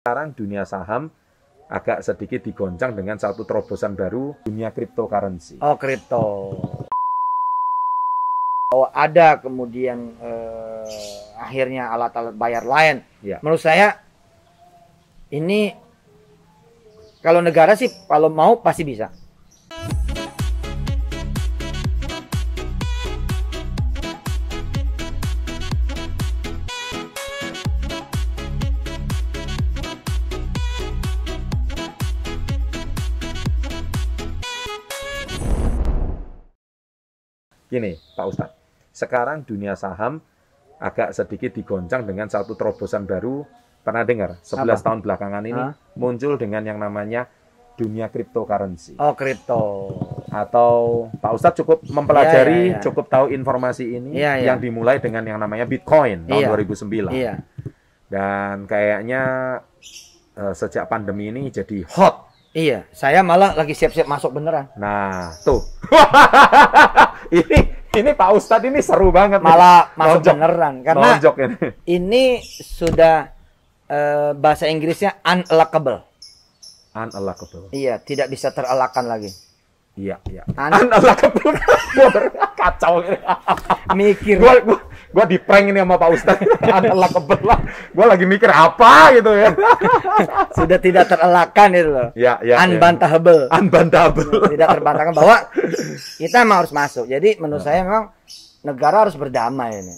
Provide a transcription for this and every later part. Sekarang dunia saham agak sedikit digoncang dengan satu terobosan baru, dunia cryptocurrency. Oh, kripto. Oh, ada kemudian akhirnya alat-alat bayar lain. Ya. Menurut saya ini kalau negara sih kalau mau pasti bisa. Gini, Pak Ustadz, sekarang dunia saham agak sedikit digoncang dengan satu terobosan baru. Pernah dengar? 11 apa? Tahun belakangan ini muncul dengan yang namanya dunia cryptocurrency. Oh, kripto. Atau Pak Ustadz cukup mempelajari, cukup tahu informasi ini yang dimulai dengan yang namanya Bitcoin tahun 2009. Iya. Dan kayaknya sejak pandemi ini jadi hot. Iya, saya malah lagi siap-siap masuk beneran. Nah, tuh. Ini Pak Ustadz ini seru banget. Malah masuk beneran. Karena ini sudah bahasa Inggrisnya unallocable. Unallocable. Iya, tidak bisa terelakkan lagi. Iya, iya. Unallocable. Kacau ini. Mikir. Gue di prank ini sama Pak Ustadz. Unallocable lah. Gue lagi mikir apa gitu ya. Sudah tidak terelakkan itu loh. Ya, ya, unbantable. Ya. Unbantable. Tidak terbantahkan bahwa kita emang harus masuk. Jadi menurut saya memang negara harus berdamai ini.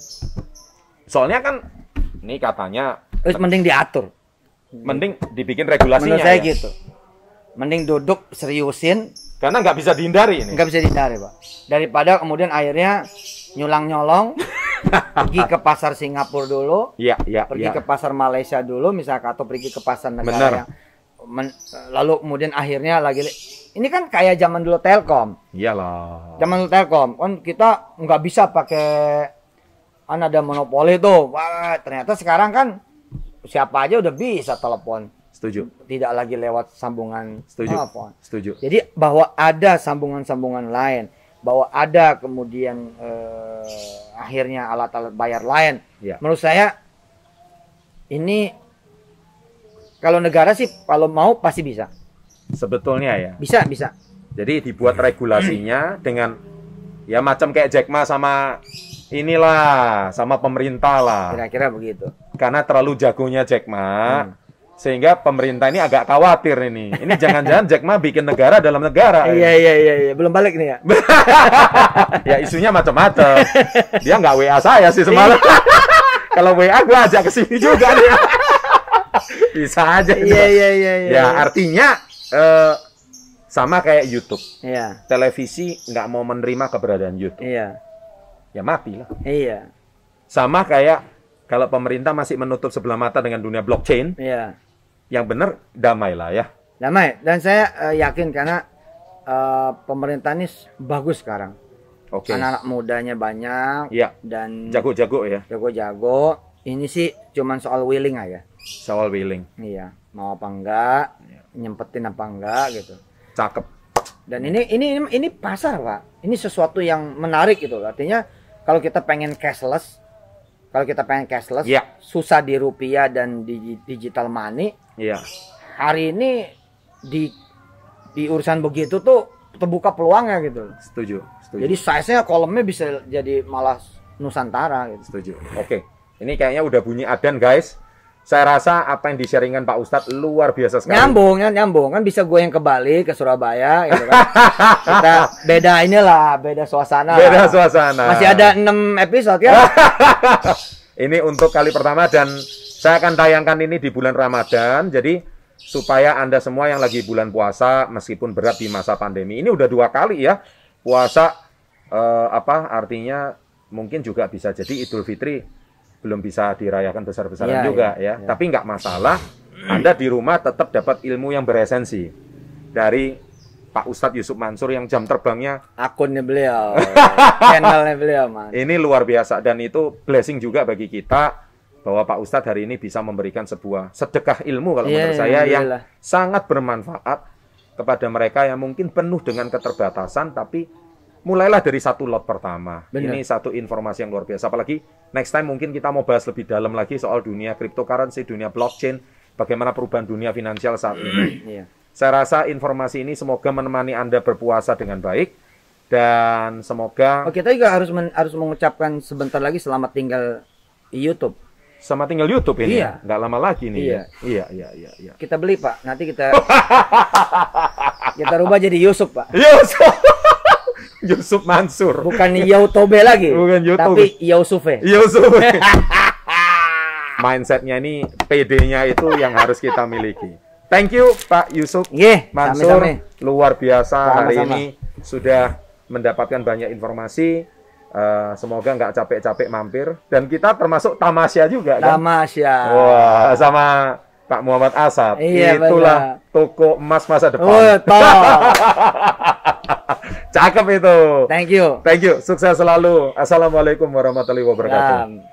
Soalnya kan ini katanya terus mending diatur. Mending dibikin regulasinya. Menurut saya ya? Gitu. Mending duduk seriusin. Karena nggak bisa dihindari ini. Nggak bisa dihindari, Pak. Daripada kemudian akhirnya nyulang-nyolong. Pergi ke pasar Singapura dulu. Iya, iya. Pergi ke pasar Malaysia dulu misalkan. Atau pergi ke pasar negara yang lalu kemudian akhirnya lagi. Ini kan kayak zaman dulu Telkom. Iyalah. Zaman dulu Telkom. Kan kita nggak bisa pakai. Kan ada monopoli tuh. Wah, ternyata sekarang kan siapa aja udah bisa telepon. Setuju. Tidak lagi lewat sambungan telepon. Setuju. Jadi bahwa ada sambungan-sambungan lain, bahwa ada kemudian akhirnya alat-alat bayar lain. Ya. Menurut saya ini kalau negara sih kalau mau pasti bisa. Sebetulnya ya. Bisa, bisa. Jadi dibuat regulasinya dengan ya macam kayak Jack Ma sama inilah, sama pemerintah lah. Kira-kira begitu. Karena terlalu jagonya Jack Ma, sehingga pemerintah ini agak khawatir ini. Ini jangan-jangan Jack Ma bikin negara dalam negara. Iya. Belum balik nih ya. Ya isunya macam-macam. Dia nggak WA saya sih semalam. Kalau WA gue ajak ke sini juga nih. Bisa aja. Iya. Ya artinya sama kayak YouTube. Iya. Televisi nggak mau menerima keberadaan YouTube. Iya. Ya mati lah. Iya. Sama kayak kalau pemerintah masih menutup sebelah mata dengan dunia blockchain, yang benar damailah ya. Damai. Dan saya yakin karena pemerintah ini bagus sekarang. Okay. Anak-anak mudanya banyak. Iya. Dan jago-jago ya. Jago-jago. Ini sih cuman soal willing aja. Soal willing. Iya. Mau apa enggak? Nyempetin apa enggak gitu. Cakep. Dan ini pasar, Pak. Ini sesuatu yang menarik gitu. Artinya kalau kita pengen cashless. Kalau kita pengen cashless, susah di rupiah dan di digital money. Iya. Hari ini di urusan begitu tuh terbuka peluangnya gitu. Setuju. Setuju. Jadi size-nya kolomnya bisa jadi malah Nusantara gitu. Setuju. Oke. Ini kayaknya udah bunyi adzan, guys. Saya rasa apa yang di-sharingan Pak Ustadz luar biasa sekali. Nyambung. Kan bisa gue yang ke Bali, ke Surabaya gitu kan. Kita beda inilah, beda suasana. Beda suasana. Masih ada 6 episode ya. Ini untuk kali pertama dan saya akan tayangkan ini di bulan Ramadan. Jadi supaya Anda semua yang lagi bulan puasa meskipun berat di masa pandemi. Ini udah 2 kali ya. Puasa apa artinya mungkin juga bisa jadi Idul Fitri belum bisa dirayakan besar-besaran juga ya. Tapi nggak masalah, Anda di rumah tetap dapat ilmu yang beresensi dari Pak Ustadz Yusuf Mansur yang jam terbangnya akunnya beliau, channelnya beliau, Mas. Ini luar biasa dan itu blessing juga bagi kita bahwa Pak Ustadz hari ini bisa memberikan sebuah sedekah ilmu kalau menurut saya yang sangat bermanfaat kepada mereka yang mungkin penuh dengan keterbatasan tapi mulailah dari 1 lot pertama. Bener. Ini 1 informasi yang luar biasa. Apalagi next time mungkin kita mau bahas lebih dalam lagi soal dunia cryptocurrency, dunia blockchain, bagaimana perubahan dunia finansial saat ini. Saya rasa informasi ini semoga menemani Anda berpuasa dengan baik. Dan semoga... Oh, kita juga harus mengucapkan sebentar lagi selamat tinggal YouTube. Selamat tinggal YouTube ini? Iya. Nggak lama lagi nih. Iya. Ya? Iya. Kita beli, Pak. Nanti kita... kita rubah jadi Yusuf, Pak. Yusuf! Yusuf Mansur. Bukan Yautobe lagi. Bukan Yautobe. Tapi Yausufe. Yausufe. Mindsetnya ini, PD-nya itu yang harus kita miliki. Thank you, Pak Yusuf Mansur. Same-same. Luar biasa hari ini. Sudah mendapatkan banyak informasi, semoga nggak capek-capek mampir, dan kita termasuk tamasya juga kan? Tamasya. Wah, sama Pak Muhammad Asad. Iya, itulah bener. Toko emas masa depan. Oh, cakep itu. Thank you. Thank you. Sukses selalu. Assalamualaikum warahmatullahi wabarakatuh.